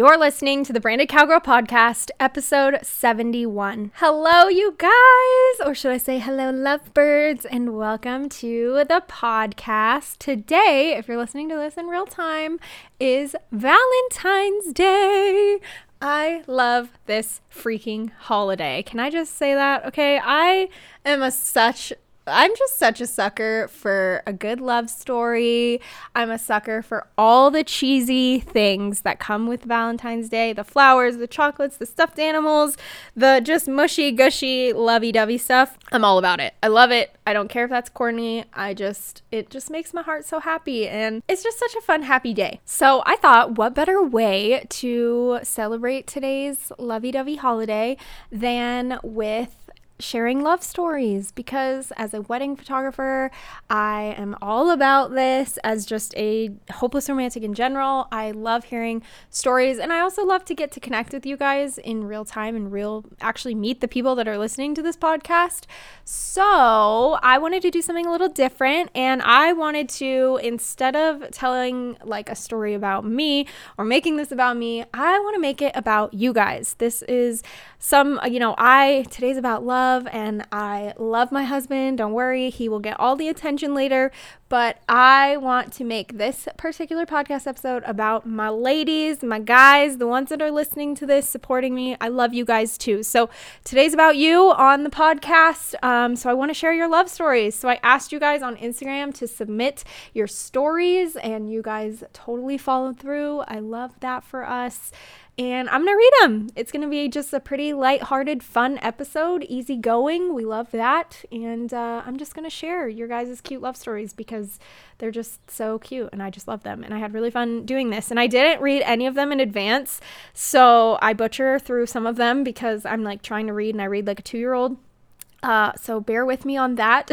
You're listening to the Branded Cowgirl Podcast, episode 71. Hello, you guys, or should I say hello, lovebirds, and welcome to the podcast. Today, if you're listening to this in real time, is Valentine's Day. I love this freaking holiday. Can I just say that? Okay, I'm just such a sucker for a good love story. I'm a sucker for all the cheesy things that come with Valentine's Day. The flowers, the chocolates, the stuffed animals, the just mushy, gushy, lovey-dovey stuff. I'm all about it. I love it. I don't care if that's corny. It just makes my heart so happy. And it's just such a fun, happy day. So I thought, what better way to celebrate today's lovey-dovey holiday than with sharing love stories, because as a wedding photographer, I am all about this. As just a hopeless romantic in general, I love hearing stories, and I also love to get to connect with you guys in real time and actually meet the people that are listening to this podcast. So I wanted to do something a little different, and I wanted to, instead of telling like a story about me or making this about me, I want to make it about you guys. This is today's about love. And I love my husband. Don't worry, he will get all the attention later. But I want to make this particular podcast episode about my ladies, my guys, the ones that are listening to this, supporting me. I love you guys too. So today's about you on the podcast. So I want to share your love stories. So I asked you guys on Instagram to submit your stories, and you guys totally followed through. I love that for us. And I'm going to read them. It's going to be just a pretty lighthearted, fun episode, easygoing. We love that. And I'm just going to share your guys' cute love stories because they're just so cute and I just love them. And I had really fun doing this. And I didn't read any of them in advance. So I butcher through some of them because I'm like trying to read and I read like a 2-year-old. So bear with me on that,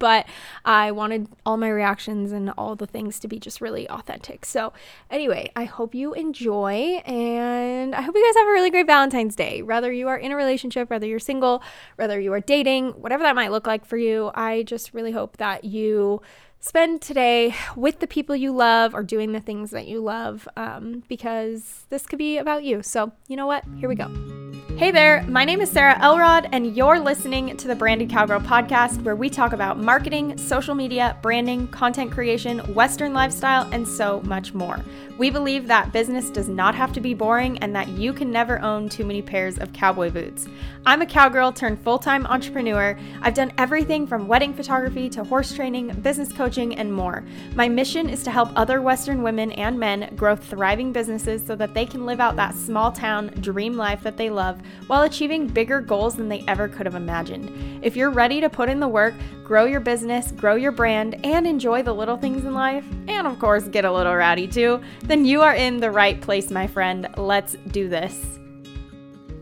but I wanted all my reactions and all the things to be just really authentic. So anyway, I hope you enjoy, and I hope you guys have a really great Valentine's Day. Whether you are in a relationship, whether you're single, whether you are dating, whatever that might look like for you, I just really hope that you spend today with the people you love or doing the things that you love, because this could be about you. So you know what? Here we go. Hey there, my name is Sarah Elrod, and you're listening to the Branded Cowgirl Podcast, where we talk about marketing, social media, branding, content creation, Western lifestyle, and so much more. We believe that business does not have to be boring and that you can never own too many pairs of cowboy boots. I'm a cowgirl turned full-time entrepreneur. I've done everything from wedding photography to horse training, business coaching, and more. My mission is to help other Western women and men grow thriving businesses so that they can live out that small town dream life that they love, while achieving bigger goals than they ever could have imagined. If you're ready to put in the work, grow your business, grow your brand, and enjoy the little things in life, and of course get a little rowdy too, then you are in the right place, my friend. Let's do this.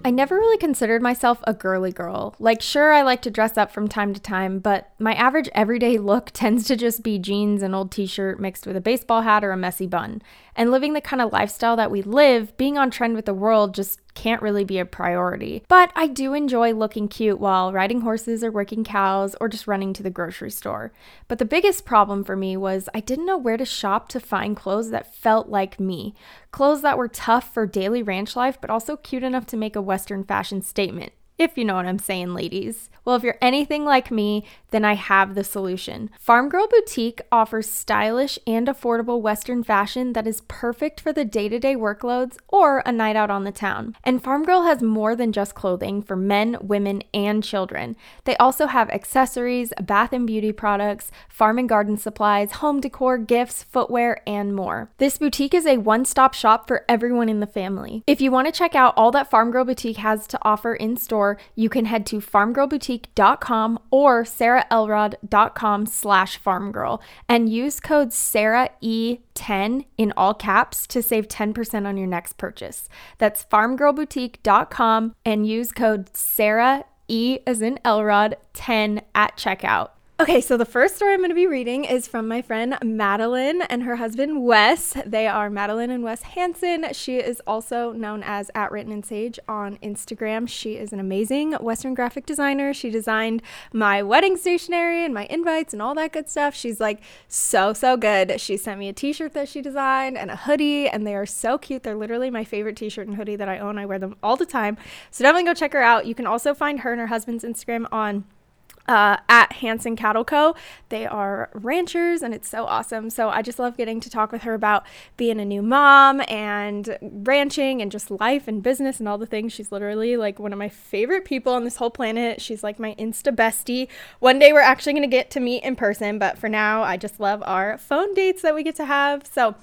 I never really considered myself a girly girl. Like, sure, I like to dress up from time to time, but my average everyday look tends to just be jeans and old t-shirt mixed with a baseball hat or a messy bun. And living the kind of lifestyle that we live, being on trend with the world just can't really be a priority. But I do enjoy looking cute while riding horses or working cows or just running to the grocery store. But the biggest problem for me was I didn't know where to shop to find clothes that felt like me. Clothes that were tough for daily ranch life, but also cute enough to make a Western fashion statement. If you know what I'm saying, ladies. Well, if you're anything like me, then I have the solution. Farm Girl Boutique offers stylish and affordable Western fashion that is perfect for the day-to-day workloads or a night out on the town. And Farm Girl has more than just clothing for men, women, and children. They also have accessories, bath and beauty products, farm and garden supplies, home decor, gifts, footwear, and more. This boutique is a one-stop shop for everyone in the family. If you want to check out all that Farm Girl Boutique has to offer in store, you can head to farmgirlboutique.com or sarahelrodblog.com/farmgirl and use code SARAHE10 in all caps to save 10% on your next purchase. That's farmgirlboutique.com and use code SARAHE10 at checkout. Okay, so the first story I'm going to be reading is from my friend Madeline and her husband Wes. They are Madeline and Wes Hansen. She is also known as @WrittenInSage on Instagram. She is an amazing Western graphic designer. She designed my wedding stationery and my invites and all that good stuff. She's like so good. She sent me a t-shirt that she designed and a hoodie, and they are so cute. They're literally my favorite t-shirt and hoodie that I own. I wear them all the time. So definitely go check her out. You can also find her and her husband's Instagram on @Hanson Cattle Co. They are ranchers and it's so awesome. So I just love getting to talk with her about being a new mom and ranching and just life and business and all the things. She's literally like one of my favorite people on this whole planet. She's like my Insta bestie. One day we're actually going to get to meet in person, but for now I just love our phone dates that we get to have. So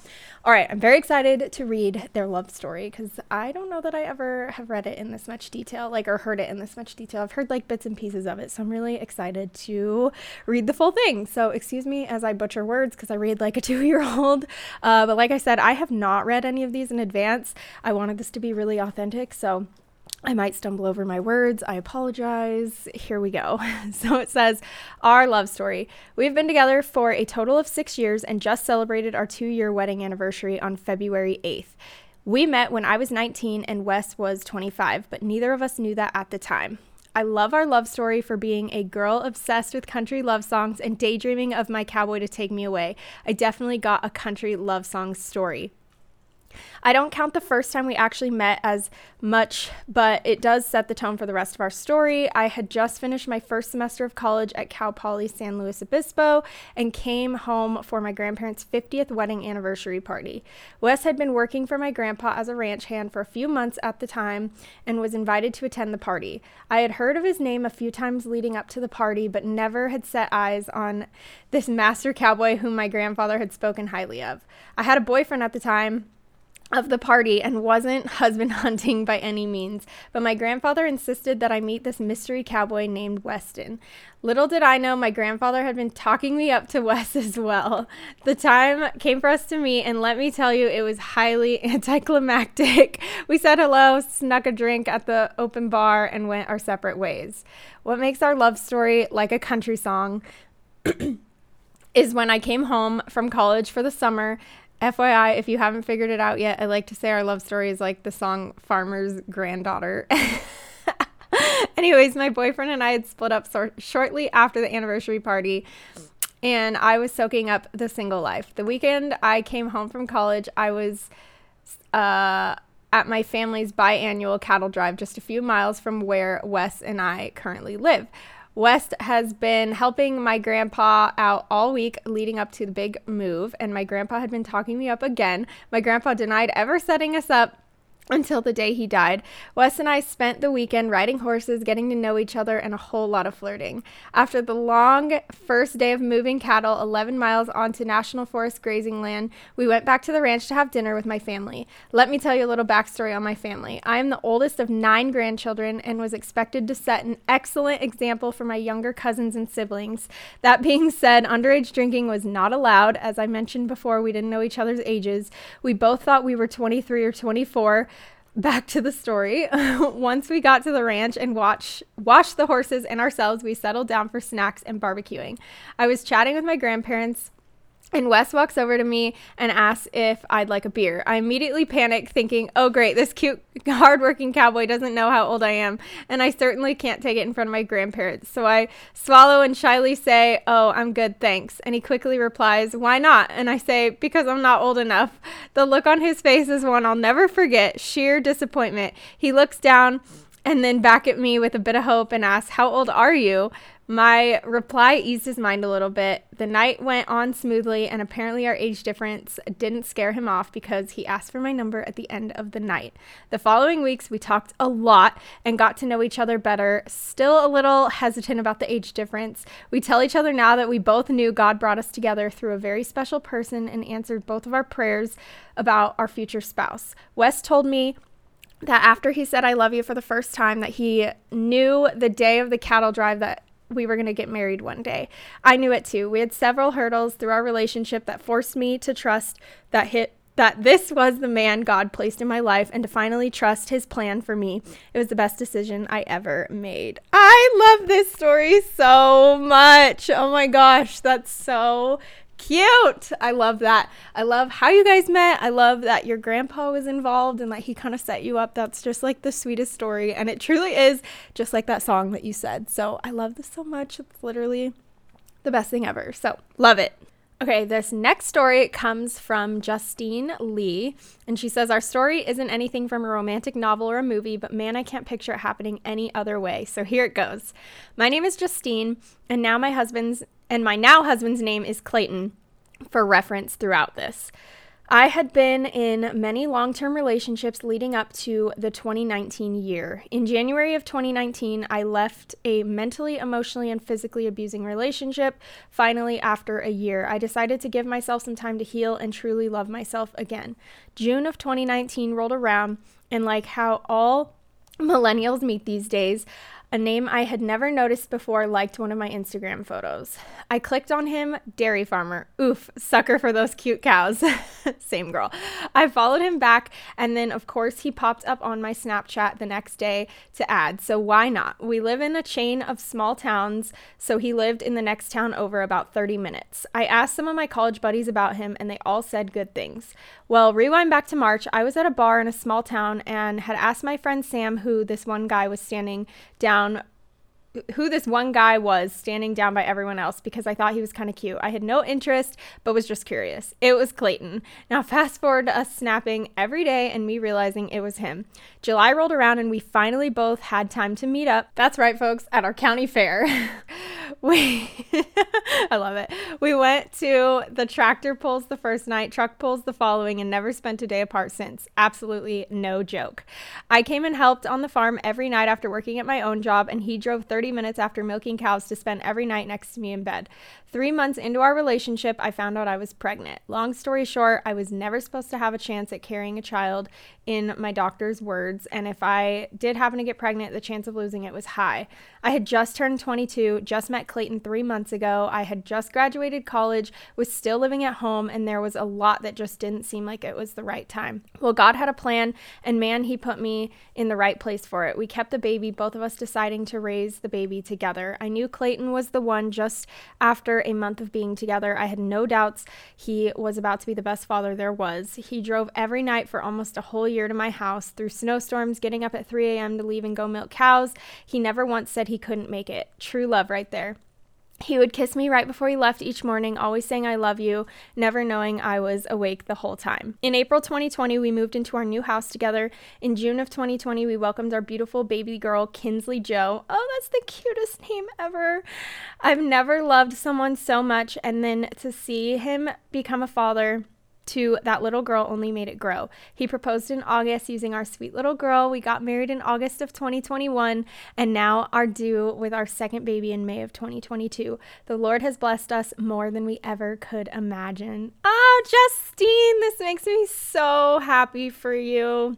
all right, I'm very excited to read their love story because I don't know that I ever have read it in this much detail, like, or heard it in this much detail. I've heard like bits and pieces of it, so I'm really excited to read the full thing. So excuse me as I butcher words because I read like a 2-year-old. But like I said, I have not read any of these in advance. I wanted this to be really authentic, so I might stumble over my words. I apologize. Here we go. So it says, our love story. We've been together for a total of 6 years and just celebrated our 2-year wedding anniversary on February 8th. We met when I was 19 and Wes was 25, but neither of us knew that at the time. I love our love story for being a girl obsessed with country love songs and daydreaming of my cowboy to take me away. I definitely got a country love song story. I don't count the first time we actually met as much, but it does set the tone for the rest of our story. I had just finished my first semester of college at Cal Poly San Luis Obispo and came home for my grandparents' 50th wedding anniversary party. Wes had been working for my grandpa as a ranch hand for a few months at the time and was invited to attend the party. I had heard of his name a few times leading up to the party, but never had set eyes on this master cowboy whom my grandfather had spoken highly of. I had a boyfriend at the time of the party and wasn't husband hunting by any means, but my grandfather insisted that I meet this mystery cowboy named Weston. Little did I know my grandfather had been talking me up to Wes as well. The time came for us to meet, and let me tell you, it was highly anticlimactic. We said hello, snuck a drink at the open bar, and went our separate ways. What makes our love story like a country song is when I came home from college for the summer. FYI, if you haven't figured it out yet, I like to say our love story is like the song Farmer's Granddaughter. Anyways, my boyfriend and I had split up shortly after the anniversary party, and I was soaking up the single life. The weekend I came home from college, I was at my family's biannual cattle drive just a few miles from where Wes and I currently live. Wes has been helping my grandpa out all week leading up to the big move, and my grandpa had been talking me up again. My grandpa denied ever setting us up until the day he died. Wes and I spent the weekend riding horses, getting to know each other, and a whole lot of flirting. After the long first day of moving cattle 11 miles onto National Forest grazing land, we went back to the ranch to have dinner with my family. Let me tell you a little backstory on my family. I am the oldest of 9 grandchildren and was expected to set an excellent example for my younger cousins and siblings. That being said, underage drinking was not allowed. As I mentioned before, we didn't know each other's ages. We both thought we were 23 or 24. Back to the story. Once we got to the ranch and watched the horses and ourselves, we settled down for snacks and barbecuing. I was chatting with my grandparents, and Wes walks over to me and asks if I'd like a beer. I immediately panic, thinking, oh great, this cute, hardworking cowboy doesn't know how old I am, and I certainly can't take it in front of my grandparents. So I swallow and shyly say, oh, I'm good, thanks. And he quickly replies, why not? And I say, because I'm not old enough. The look on his face is one I'll never forget, sheer disappointment. He looks down and then back at me with a bit of hope and asks, how old are you? My reply eased his mind a little bit. The night went on smoothly, and apparently our age difference didn't scare him off because he asked for my number at the end of the night. The following weeks, we talked a lot and got to know each other better. Still a little hesitant about the age difference. We tell each other now that we both knew God brought us together through a very special person and answered both of our prayers about our future spouse. Wes told me that after he said, I love you for the first time, that he knew the day of the cattle drive that we were going to get married one day. I knew it too. We had several hurdles through our relationship that forced me to trust that that this was the man God placed in my life and to finally trust his plan for me. It was the best decision I ever made. I love this story so much. Oh my gosh, that's so cute. I love that. I love how you guys met. I love that your grandpa was involved and that he kind of set you up. That's just like the sweetest story. And it truly is just like that song that you said. So I love this so much. It's literally the best thing ever. So love it. Okay, this next story comes from Justine Lee, and she says, our story isn't anything from a romantic novel or a movie, but man, I can't picture it happening any other way. So here it goes. My name is Justine, and my now husband's name is Clayton, for reference throughout this. I had been in many long-term relationships leading up to the 2019 year. In January of 2019, I left a mentally, emotionally, and physically abusing relationship. Finally, after a year, I decided to give myself some time to heal and truly love myself again. June of 2019 rolled around, and like how all millennials meet these days, a name I had never noticed before liked one of my Instagram photos. I clicked on him, dairy farmer. Oof, sucker for those cute cows. Same girl. I followed him back, and then of course he popped up on my Snapchat the next day to add, so why not? We live in a chain of small towns, so he lived in the next town over about 30 minutes. I asked some of my college buddies about him, and they all said good things. Well, rewind back to March, I was at a bar in a small town and had asked my friend Sam who this one guy was standing down by everyone else because I thought he was kind of cute. I had no interest, but was just curious. It was Clayton. Now fast forward to us snapping every day and me realizing it was him. July rolled around and we finally both had time to meet up. That's right, folks, at our county fair. I love it. We went to the tractor pulls the first night, truck pulls the following, and never spent a day apart since. Absolutely no joke. I came and helped on the farm every night after working at my own job, and he drove 30 minutes after milking cows to spend every night next to me in bed. 3 months into our relationship, I found out I was pregnant. Long story short, I was never supposed to have a chance at carrying a child, in my doctor's words, and if I did happen to get pregnant, the chance of losing it was high. I had just turned 22, just met Clayton 3 months ago, I had just graduated college, was still living at home, and there was a lot that just didn't seem like it was the right time. Well, God had a plan, and man, he put me in the right place for it. We kept the baby, both of us deciding to raise the baby together. I knew Clayton was the one just after a month of being together. I had no doubts he was about to be the best father there was. He drove every night for almost a whole year to my house through snowstorms, getting up at 3 a.m. to leave and go milk cows. He never once said he couldn't make it. True love right there. He would kiss me right before he left each morning, always saying I love you, never knowing I was awake the whole time. In April 2020, we moved into our new house together. In June of 2020, we welcomed our beautiful baby girl, Kinsley Jo. Oh, that's the cutest name ever. I've never loved someone so much, and then to see him become a father to that little girl only made it grow. He proposed in August using our sweet little girl. We got married in August of 2021 and now are due with our second baby in May of 2022. The Lord has blessed us more than we ever could imagine. Oh, Justine, this makes me so happy for you.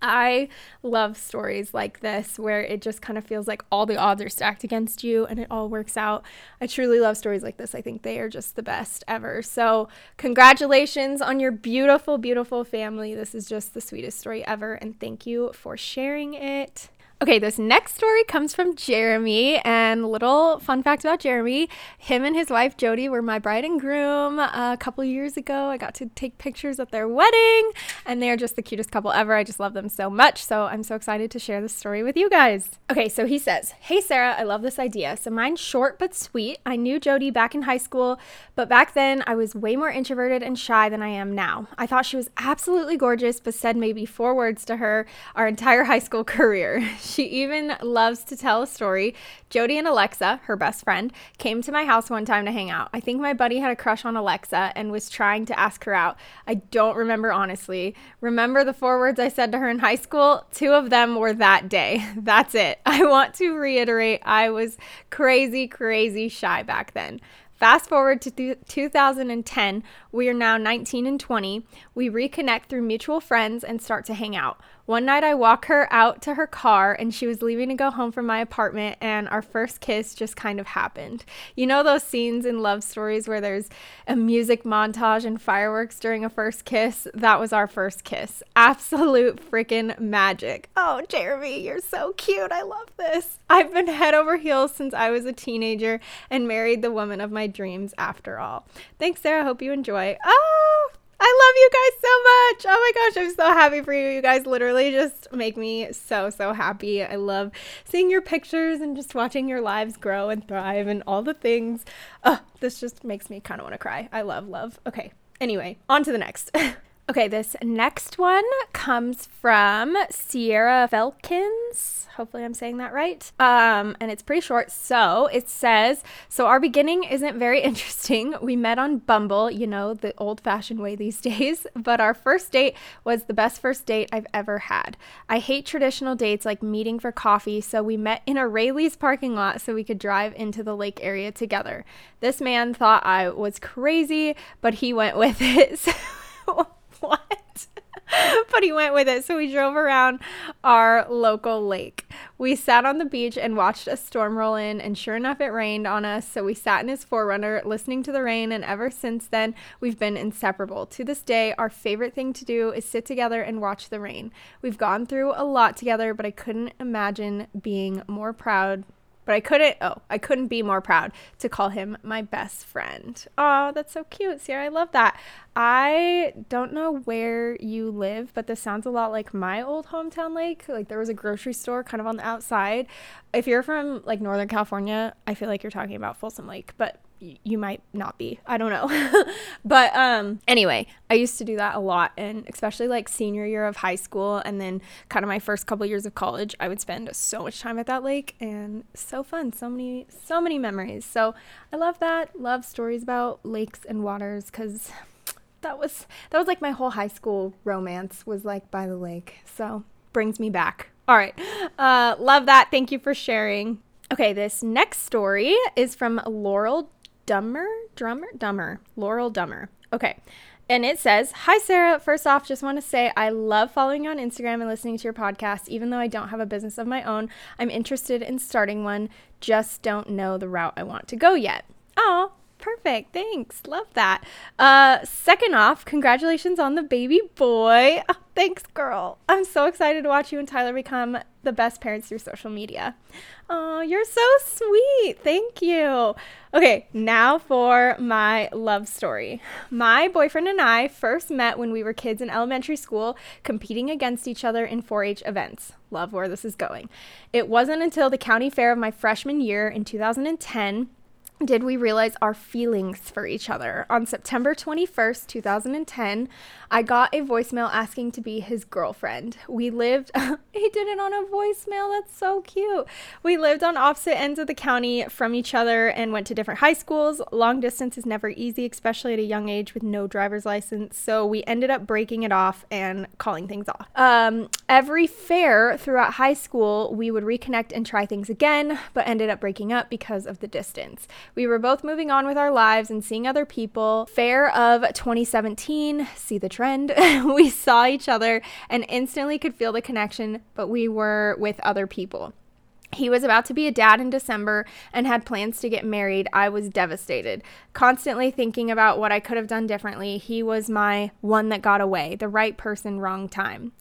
I love stories like this where it just kind of feels like all the odds are stacked against you and it all works out. I truly love stories like this. I think they are just the best ever. So congratulations on your beautiful, beautiful family. This is just the sweetest story ever, and thank you for sharing it. Okay, this next story comes from Jeremy, and little fun fact about Jeremy, him and his wife Jodi were my bride and groom a couple years ago. I got to take pictures at their wedding, and they're just the cutest couple ever. I just love them so much, so I'm so excited to share this story with you guys. Okay, so he says, hey Sarah, I love this idea. So mine's short but sweet. I knew Jodi back in high school, but back then I was way more introverted and shy than I am now. I thought she was absolutely gorgeous, but said maybe 4 words to her our entire high school career. She even loves to tell a story. Jodi and Alexa, her best friend, came to my house one time to hang out. I think my buddy had a crush on Alexa and was trying to ask her out. I don't remember, honestly. Remember the 4 words I said to her in high school? 2 of them were that day. That's it. I want to reiterate, I was crazy, crazy shy back then. Fast forward to 2010, we are now 19 and 20. We reconnect through mutual friends and start to hang out. One night I walk her out to her car and she was leaving to go home from my apartment, and our first kiss just kind of happened. You know those scenes in love stories where there's a music montage and fireworks during a first kiss? That was our first kiss. Absolute freaking magic. Oh, Jeremy, you're so cute. I love this. I've been head over heels since I was a teenager and married the woman of my dreams after all. Thanks, Sarah. Hope you enjoy. Oh, I love you guys so much. Oh my gosh, I'm so happy for you. You guys literally just make me so, so happy. I love seeing your pictures and just watching your lives grow and thrive and all the things. Oh, this just makes me kind of want to cry. I love love. Okay, anyway, on to the next. Okay, this next one comes from Sierra Falcons. Hopefully I'm saying that right. And it's pretty short. So it says, so our beginning isn't very interesting. We met on Bumble, you know, the old-fashioned way these days. But our first date was the best first date I've ever had. I hate traditional dates like meeting for coffee. So we met in a Rayleigh's parking lot so we could drive into the lake area together. This man thought I was crazy, but he went with it. So what? But he went with it. So we drove around our local lake. We sat on the beach and watched a storm roll in, and sure enough, it rained on us. So we sat in his Forerunner listening to the rain, and ever since then, we've been inseparable. To this day, our favorite thing to do is sit together and watch the rain. We've gone through a lot together, but I couldn't imagine being more proud. I couldn't be more proud to call him my best friend. Oh, that's so cute, Sierra. I love that. I don't know where you live, but this sounds a lot like my old hometown lake. Like, there was a grocery store kind of on the outside. If you're from like Northern California, I feel like you're talking about Folsom Lake, but you might not be. I don't know. But anyway, I used to do that a lot, and especially like senior year of high school and then kind of my first couple years of college, I would spend so much time at that lake, and so fun. So many memories. So I love that. Love stories about lakes and waters, because that was like my whole high school romance was like by the lake. So brings me back. All right. Love that. Thank you for sharing. Okay, this next story is from Laurel Dumber. Okay. And it says, hi, Sarah. First off, just want to say I love following you on Instagram and listening to your podcast. Even though I don't have a business of my own, I'm interested in starting one. Just don't know the route I want to go yet. Oh, perfect. Thanks. Love that. Second off, congratulations on the baby boy. Oh, thanks, girl. I'm so excited to watch you and Tyler become the best parents through social media. Oh, you're so sweet. Thank you. Okay, now for my love story. My boyfriend and I first met when we were kids in elementary school, competing against each other in 4-H events. Love where this is going. It wasn't until the county fair of my freshman year in 2010 did we realize our feelings for each other. On September 21st, 2010, I got a voicemail asking to be his girlfriend. He did it on a voicemail. That's so cute. We lived on opposite ends of the county from each other and went to different high schools. Long distance is never easy, especially at a young age with no driver's license. So we ended up breaking it off and calling things off. Every fair throughout high school, we would reconnect and try things again, but ended up breaking up because of the distance. We were both moving on with our lives and seeing other people. Fair of 2017, see the trend, we saw each other and instantly could feel the connection, but we were with other people. He was about to be a dad in December and had plans to get married. I was devastated, constantly thinking about what I could have done differently. He was my one that got away, the right person, wrong time.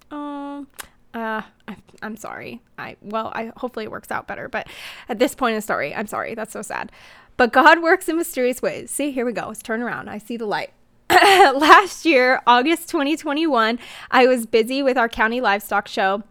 I'm sorry. Hopefully it works out better, but at this point in the story, I'm sorry. That's so sad. But God works in mysterious ways. See, here we go. Let's turn around. I see the light. Last year, August 2021, I was busy with our county livestock show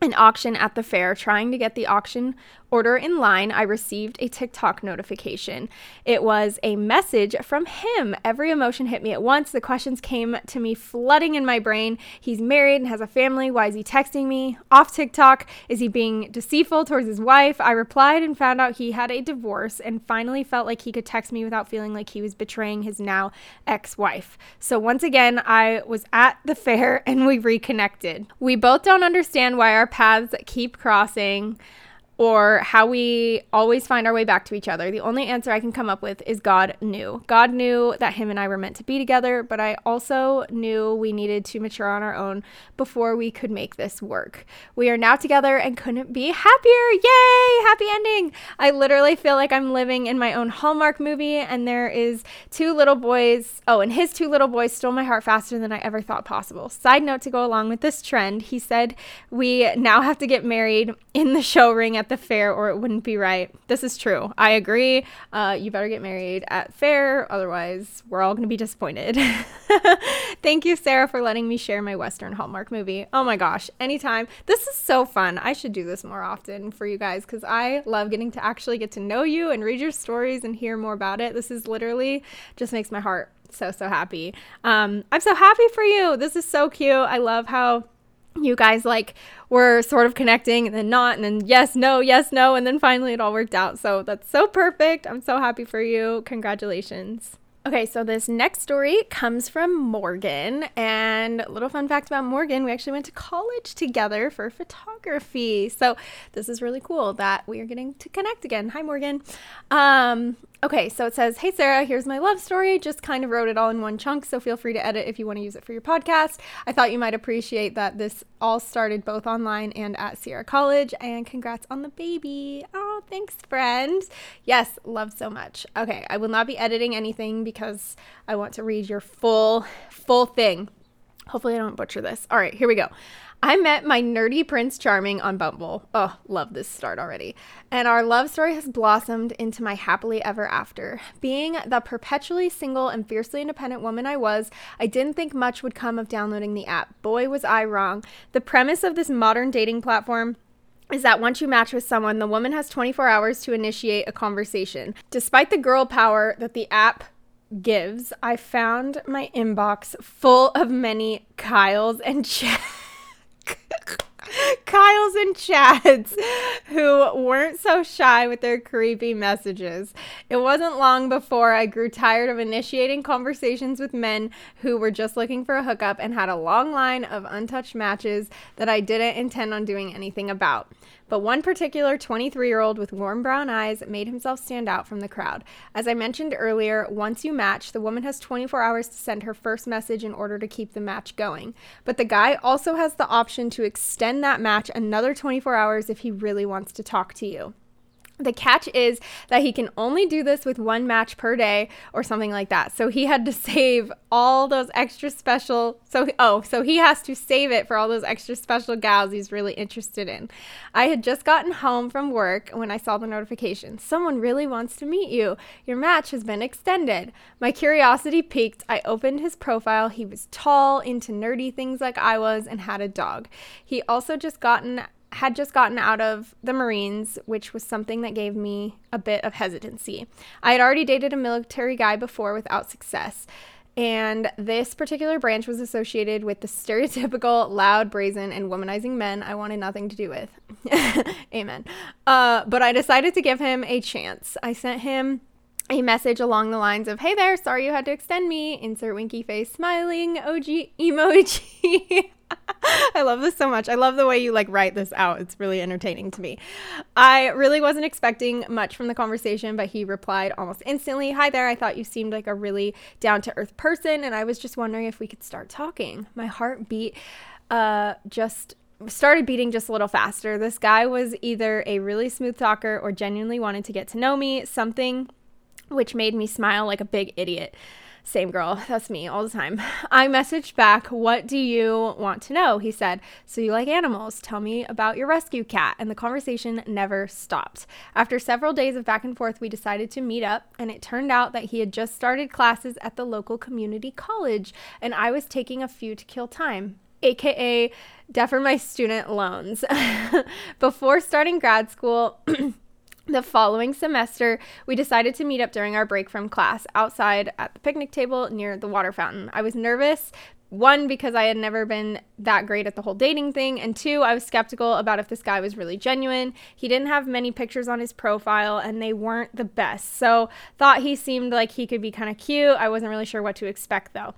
and auction at the fair, trying to get the auction order in line. I received a TikTok notification. It was a message from him. Every emotion hit me at once. The questions came to me flooding in my brain. He's married and has a family. Why is he texting me? Off TikTok. Is he being deceitful towards his wife? I replied and found out he had a divorce and finally felt like he could text me without feeling like he was betraying his now ex-wife. So once again, I was at the fair and we reconnected. We both don't understand why our paths keep crossing. or how we always find our way back to each other, the only answer I can come up with is God knew. God knew that him and I were meant to be together, but I also knew we needed to mature on our own before we could make this work. We are now together and couldn't be happier. Yay! Happy ending! I literally feel like I'm living in my own Hallmark movie, and there is two little boys. Oh, and his two little boys stole my heart faster than I ever thought possible. Side note to go along with this trend, he said we now have to get married in the show ring at the fair or it wouldn't be right. This is true. I agree. You better get married at fair, otherwise we're all going to be disappointed. Thank you, Sarah, for letting me share my Western Hallmark movie. Oh my gosh, anytime. This is so fun. I should do this more often for you guys because I love getting to actually get to know you and read your stories and hear more about it. This is literally just makes my heart so happy. I'm so happy for you. This is so cute. I love how you guys were sort of connecting and then not, and then yes, no, and then finally it all worked out. So that's so perfect. I'm so happy for you. Congratulations. Okay, so this next story comes from Morgan, and a little fun fact about Morgan, we actually went to college together for photography. So this is really cool that we are getting to connect again. Hi, Morgan. Okay, so it says, hey, Sarah, here's my love story. Just kind of wrote it all in one chunk, so feel free to edit if you want to use it for your podcast. I thought you might appreciate that this all started both online and at Sierra College, and congrats on the baby. Oh, thanks, friend. Yes, love so much. Okay, I will not be editing anything because I want to read your full thing. Hopefully I don't butcher this. All right, here we go. I met my nerdy Prince Charming on Bumble. Oh, love this start already. And our love story has blossomed into my happily ever after. Being the perpetually single and fiercely independent woman I was, I didn't think much would come of downloading the app. Boy, was I wrong. The premise of this modern dating platform is that once you match with someone, the woman has 24 hours to initiate a conversation. Despite the girl power that the app gives, I found my inbox full of many Kyles and Chads who weren't so shy with their creepy messages. It wasn't long before I grew tired of initiating conversations with men who were just looking for a hookup and had a long line of untouched matches that I didn't intend on doing anything about. But one particular 23-year-old with warm brown eyes made himself stand out from the crowd. As I mentioned earlier, once you match, the woman has 24 hours to send her first message in order to keep the match going. But the guy also has the option to extend that match another 24 hours if he really wants to talk to you. The catch is that he can only do this with one match per day or something like that. So he had to save all those extra special. So he has to save it for all those extra special gals he's really interested in. I had just gotten home from work when I saw the notification. Someone really wants to meet you. Your match has been extended. My curiosity piqued. I opened his profile. He was tall, into nerdy things like I was, and had a dog. He also had just gotten out of the Marines, which was something that gave me a bit of hesitancy. I had already dated a military guy before without success, and this particular branch was associated with the stereotypical loud, brazen, and womanizing men I wanted nothing to do with. Amen. But I decided to give him a chance. I sent him a message along the lines of, hey there, sorry you had to extend me, insert winky face, smiling, OG emoji. I love this so much. I love the way you write this out. It's really entertaining to me. I really wasn't expecting much from the conversation, but he replied almost instantly, hi there, I thought you seemed like a really down-to-earth person, and I was just wondering if we could start talking. My heart beat started beating just a little faster. This guy was either a really smooth talker or genuinely wanted to get to know me, something which made me smile like a big idiot. Same girl, that's me all the time. I messaged back, what do you want to know? He said, so you like animals, tell me about your rescue cat. And the conversation never stopped. After several days of back and forth, we decided to meet up, and it turned out that he had just started classes at the local community college, and I was taking a few to kill time, aka defer my student loans. Before starting grad school, the following semester, we decided to meet up during our break from class outside at the picnic table near the water fountain. I was nervous, one, because I had never been that great at the whole dating thing, and two, I was skeptical about if this guy was really genuine. He didn't have many pictures on his profile, and they weren't the best, so thought he seemed like he could be kind of cute. I wasn't really sure what to expect, though.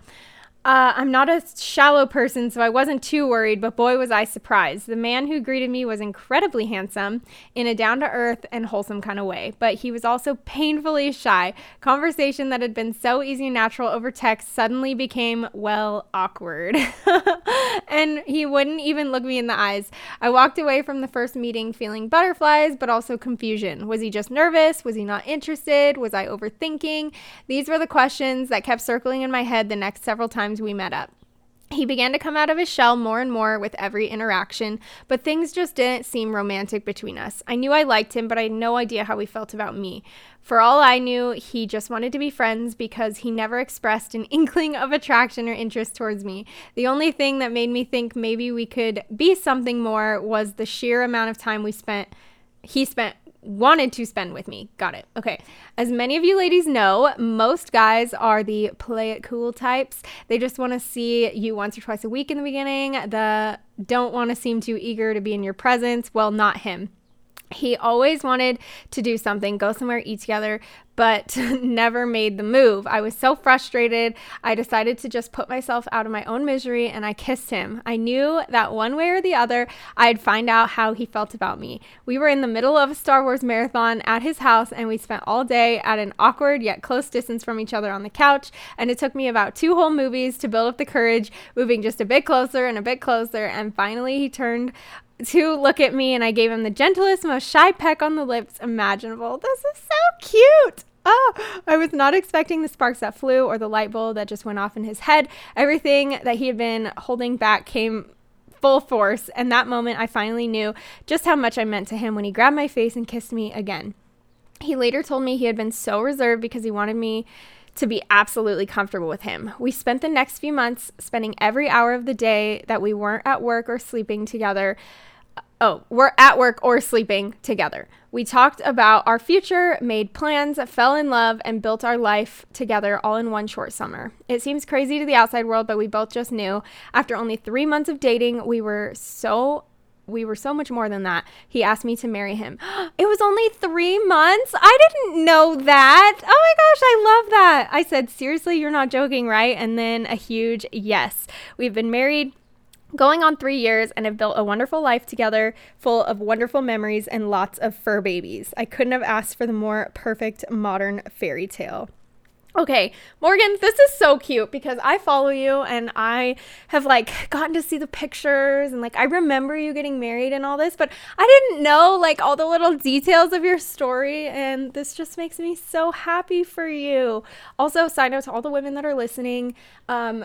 I'm not a shallow person, so I wasn't too worried, but boy, was I surprised. The man who greeted me was incredibly handsome in a down-to-earth and wholesome kind of way, but he was also painfully shy. Conversation that had been so easy and natural over text suddenly became, well, awkward. And he wouldn't even look me in the eyes. I walked away from the first meeting feeling butterflies, but also confusion. Was he just nervous? Was he not interested? Was I overthinking? These were the questions that kept circling in my head the next several times we met up. He began to come out of his shell more and more with every interaction, but things just didn't seem romantic between us. I knew I liked him, but I had no idea how he felt about me. For all I knew, he just wanted to be friends because he never expressed an inkling of attraction or interest towards me. The only thing that made me think maybe we could be something more was the sheer amount of time wanted to spend with me. Got it. Okay. As many of you ladies know, most guys are the play it cool types. They just want to see you once or twice a week in the beginning. The don't want to seem too eager to be in your presence. Well, not him. He always wanted to do something, go somewhere, eat together, but never made the move. I was so frustrated. I decided to just put myself out of my own misery and I kissed him. I knew that one way or the other, I'd find out how he felt about me. We were in the middle of a Star Wars marathon at his house and we spent all day at an awkward yet close distance from each other on the couch. And it took me about 2 whole movies to build up the courage, moving just a bit closer. And finally he turned to look at me and I gave him the gentlest, most shy peck on the lips imaginable. This is so cute. Oh, I was not expecting the sparks that flew or the light bulb that just went off in his head. Everything that he had been holding back came full force. And that moment I finally knew just how much I meant to him when he grabbed my face and kissed me again. He later told me he had been so reserved because he wanted me to be absolutely comfortable with him. We spent the next few months spending every hour of the day that we weren't at work or sleeping together. We're at work or sleeping together. We talked about our future, made plans, fell in love, and built our life together all in one short summer. It seems crazy to the outside world, but we both just knew. After only 3 months of dating, we were so much more than that. He asked me to marry him. It was only 3 months? I didn't know that. Oh my gosh, I love that. I said, seriously, you're not joking, right? And then a huge yes. We've been married going on 3 years and have built a wonderful life together full of wonderful memories and lots of fur babies. I couldn't have asked for the more perfect modern fairy tale. Okay, Morgan, this is so cute because I follow you and I have gotten to see the pictures and I remember you getting married and all this, but I didn't know all the little details of your story and this just makes me so happy for you. Also, side note to all the women that are listening,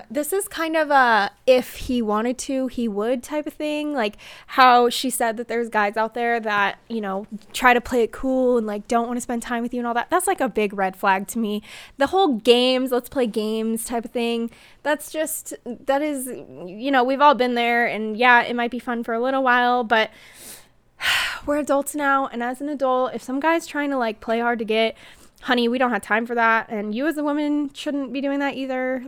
this is kind of a if he wanted to, he would type of thing, how she said that there's guys out there that, try to play it cool and don't want to spend time with you and all that. That's a big red flag to me. The whole games, let's play games type of thing. That is, we've all been there and yeah, it might be fun for a little while, but we're adults now. And as an adult, if some guy's trying to play hard to get, honey, we don't have time for that. And you as a woman shouldn't be doing that either.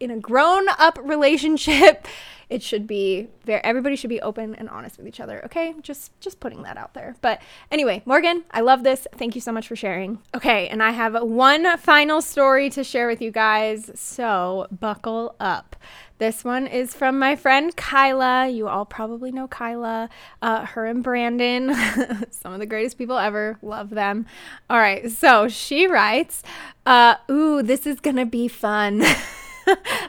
In a grown up relationship, it should be very, everybody should be open and honest with each other. Okay. Just putting that out there. But anyway, Morgan, I love this. Thank you so much for sharing. Okay. And I have one final story to share with you guys. So buckle up. This one is from my friend Kyla. You all probably know Kyla, her and Brandon, some of the greatest people ever. Love them. All right. So she writes, ooh, this is going to be fun.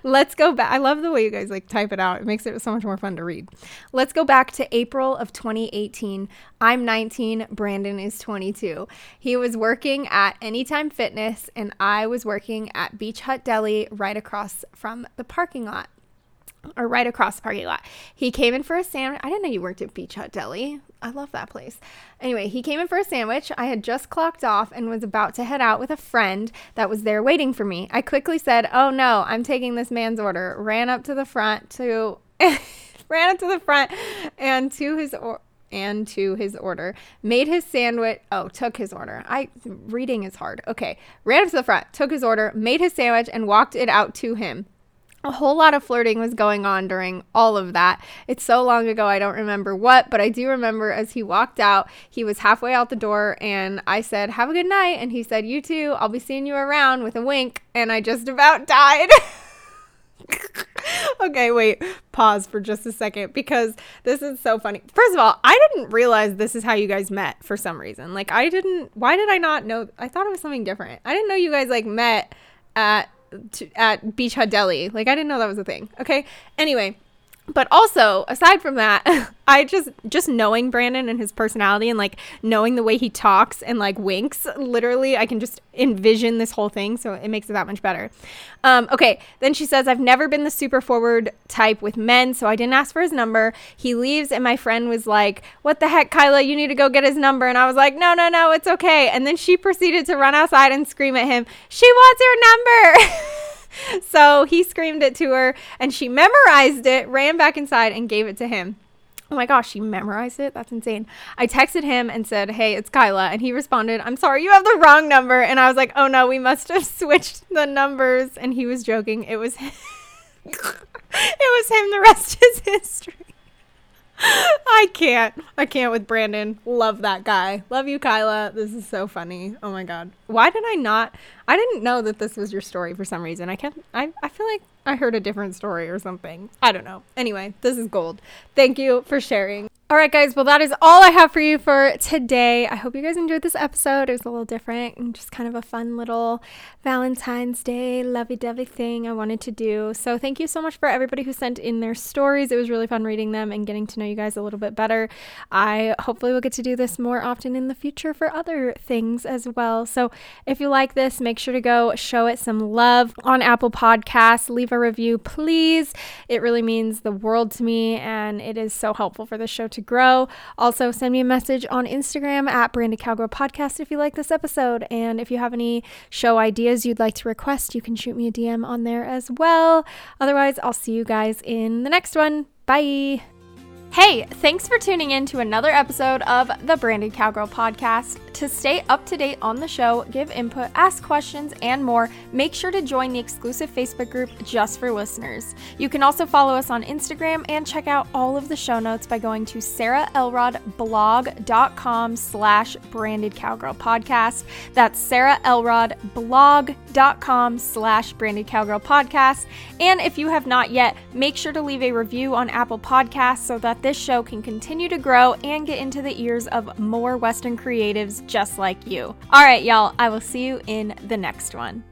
Let's go back. I love the way you guys type it out. It makes it so much more fun to read. Let's go back to April of 2018. I'm 19. Brandon is 22. He was working at Anytime Fitness and I was working at Beach Hut Deli right across the parking lot. He came in for a sandwich. I didn't know you worked at Beach Hut Deli. I love that place. Anyway, he came in for a sandwich. I had just clocked off and was about to head out with a friend that was there waiting for me. I quickly said, oh no, I'm taking this man's order. Ran up to the front and to his order. Made his sandwich. Oh, took his order. Reading is hard. Okay. Ran up to the front, took his order, made his sandwich and walked it out to him. A whole lot of flirting was going on during all of that. It's so long ago, I don't remember what, but I do remember as he walked out, he was halfway out the door and I said, have a good night. And he said, you too. I'll be seeing you around with a wink. And I just about died. Okay, wait, pause for just a second, because this is so funny. First of all, I didn't realize this is how you guys met for some reason. Like, I didn't, why did I not know? I thought it was something different. I didn't know you guys, like, met at Beach Hut Deli. Like, I didn't know that was a thing. Okay, anyway. But also, aside from that, I just knowing Brandon and his personality and, like, knowing the way he talks and, like, winks, literally, I can just envision this whole thing. So it makes it that much better. Okay. Then she says, I've never been the super forward type with men, so I didn't ask for his number. He leaves, and my friend was like, what the heck, Kyla, you need to go get his number. And I was like, no, it's okay. And then she proceeded to run outside and scream at him, she wants your number. So he screamed it to her, and she memorized it, ran back inside, and gave it to him. Oh my gosh, she memorized it? That's insane. I texted him and said, hey, it's Kyla. And he responded, I'm sorry, you have the wrong number. And I was like, oh no, we must have switched the numbers. And he was joking. It was him. It was him. The rest is history. I can't with Brandon. Love that guy. Love you, Kyla. This is so funny. Oh my God. Why did I not? I didn't know that this was your story for some reason. I feel like I heard a different story or something. I don't know. Anyway, this is gold. Thank you for sharing. All right, guys. Well, that is all I have for you for today. I hope you guys enjoyed this episode. It was a little different and just kind of a fun little Valentine's Day lovey-dovey thing I wanted to do. So thank you so much for everybody who sent in their stories. It was really fun reading them and getting to know you guys a little bit better. I hopefully will get to do this more often in the future for other things as well. So if you like this, make sure to go show it some love on Apple Podcasts. Leave a review, please. It really means the world to me, and it is so helpful for the show to grow. Also, send me a message on Instagram at Branded Cowgirl Podcast if you like this episode. And if you have any show ideas you'd like to request, you can shoot me a DM on there as well. Otherwise, I'll see you guys in the next one. Bye. Hey, thanks for tuning in to another episode of the Branded Cowgirl Podcast. To stay up to date on the show, give input, ask questions, and more, make sure to join the exclusive Facebook group just for listeners. You can also follow us on Instagram and check out all of the show notes by going to sarahelrodblog.com/brandedcowgirlpodcast. That's sarahelrodblog.com/brandedcowgirlpodcast. And if you have not yet, make sure to leave a review on Apple Podcasts so that this show can continue to grow and get into the ears of more Western creatives just like you. All right, y'all, I will see you in the next one.